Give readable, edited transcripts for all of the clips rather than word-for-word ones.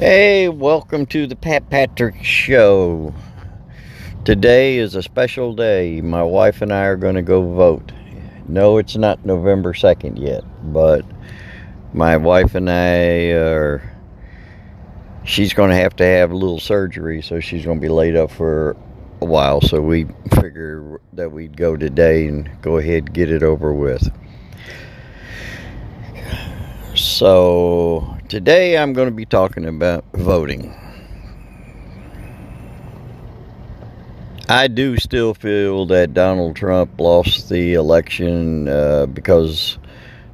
Hey, welcome to the Pat Patrick Show. Today is a special day. My wife and I are going to go vote. No, it's not November 2nd yet, but my wife and I are... She's going to have a little surgery, so she's going to be laid up for a while, so we figure that we'd go today and go ahead and get it over with. So... today I'm going to be talking about voting. I do still feel that Donald Trump lost the election because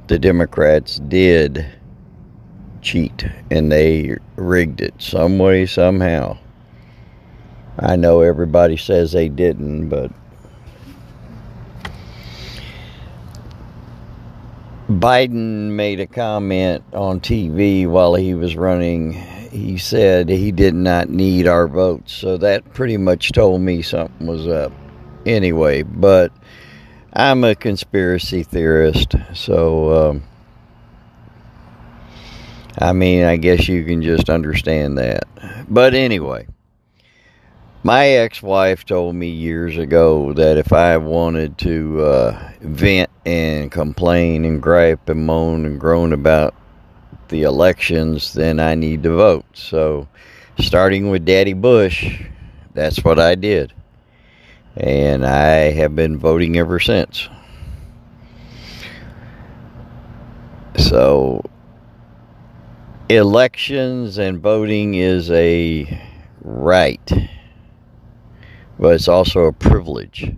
the Democrats did cheat and they rigged it some way, somehow. I know everybody says they didn't, but Biden made a comment on TV while he was running. He said he did not need our votes. So that pretty much told me something was up. Anyway, but I'm a conspiracy theorist. So, I guess you can just understand that. But anyway, my ex-wife told me years ago that if I wanted to vent and complain and gripe and moan and groan about the elections, then I need to vote. So, starting with Daddy Bush, that's what I did. And I have been voting ever since. So, elections and voting is a right, but it's also a privilege.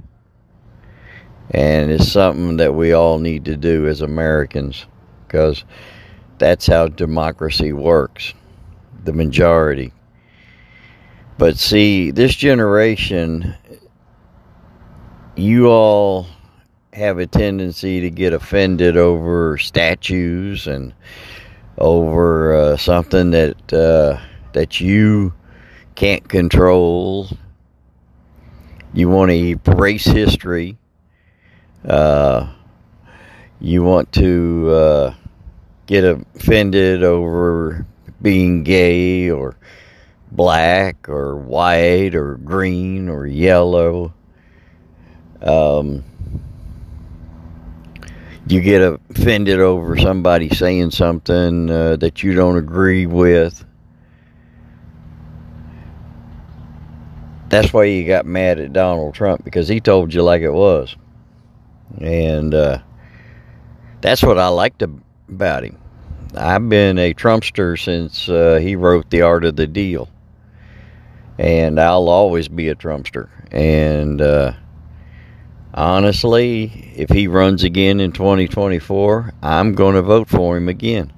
And it's something that we all need to do as Americans, because that's how democracy works, the majority. But see, this generation, you all have a tendency to get offended over statues and over something that you can't control. You want to erase history. You want to get offended over being gay or black or white or green or yellow. You get offended over somebody saying something that you don't agree with. That's why you got mad at Donald Trump, because he told you like it was. And that's what I liked about him. I've been a Trumpster since he wrote The Art of the Deal. And I'll always be a Trumpster. And honestly, if he runs again in 2024, I'm going to vote for him again.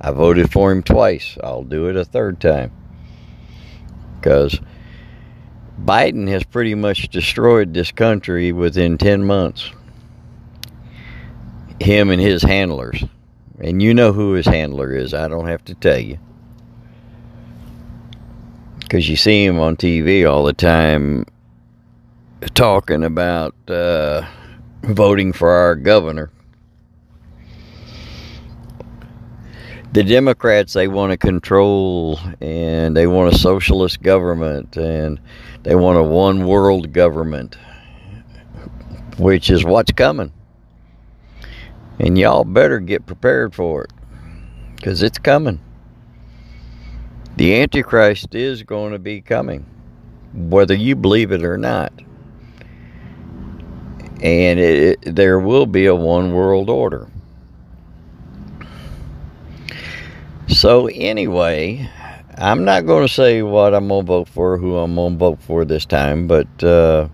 I voted for him twice. I'll do it a third time. Because Biden has pretty much destroyed this country within 10 months. Him and his handlers. And you know who his handler is. I don't have to tell you, because you see him on TV all the time talking about voting for our governor. The Democrats, they want to control, and they want a socialist government, and they want a one world government, which is what's coming. And y'all better get prepared for it, because it's coming. The Antichrist is going to be coming, whether you believe it or not. And there will be a one world order. So anyway, I'm not going to say what I'm going to vote for, who I'm going to vote for this time, but...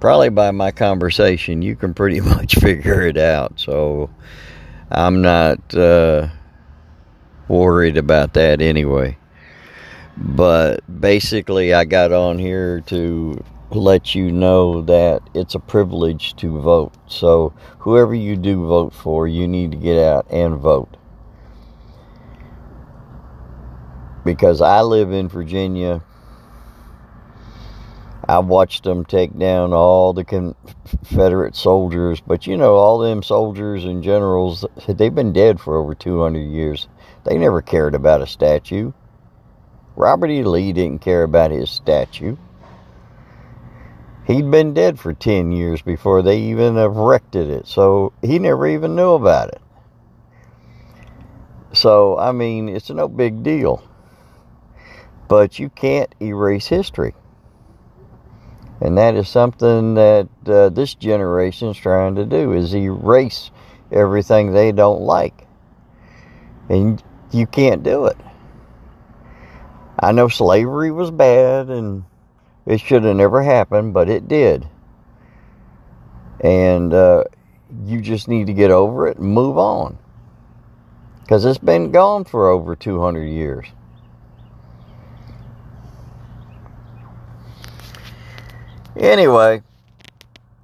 probably by my conversation, you can pretty much figure it out. So I'm not worried about that anyway. But basically, I got on here to let you know that it's a privilege to vote. So whoever you do vote for, you need to get out and vote. Because I live in Virginia. I watched them take down all the Confederate soldiers. But, you know, all them soldiers and generals, they've been dead for over 200 years. They never cared about a statue. Robert E. Lee didn't care about his statue. He'd been dead for 10 years before they even erected it, so he never even knew about it. So, I mean, it's no big deal. But you can't erase history. And that is something that this generation is trying to do, is erase everything they don't like. And you can't do it. I know slavery was bad and it should have never happened, but it did. And you just need to get over it and move on. Because it's been gone for over 200 years. Anyway,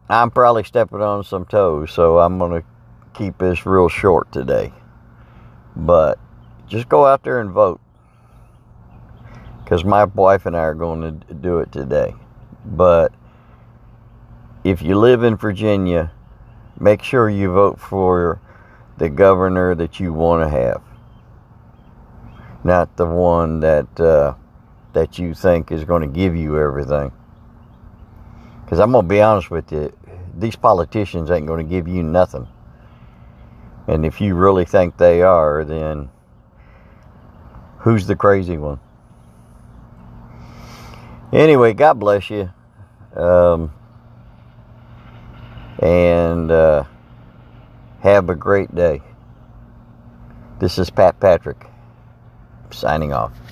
I'm probably stepping on some toes, so I'm going to keep this real short today. But just go out there and vote. Because my wife and I are going to do it today. But if you live in Virginia, make sure you vote for the governor that you want to have. Not the one that that you think is going to give you everything. Because I'm going to be honest with you, these politicians ain't going to give you nothing. And if you really think they are, then who's the crazy one? Anyway, God bless you. And have a great day. This is Pat Patrick, signing off.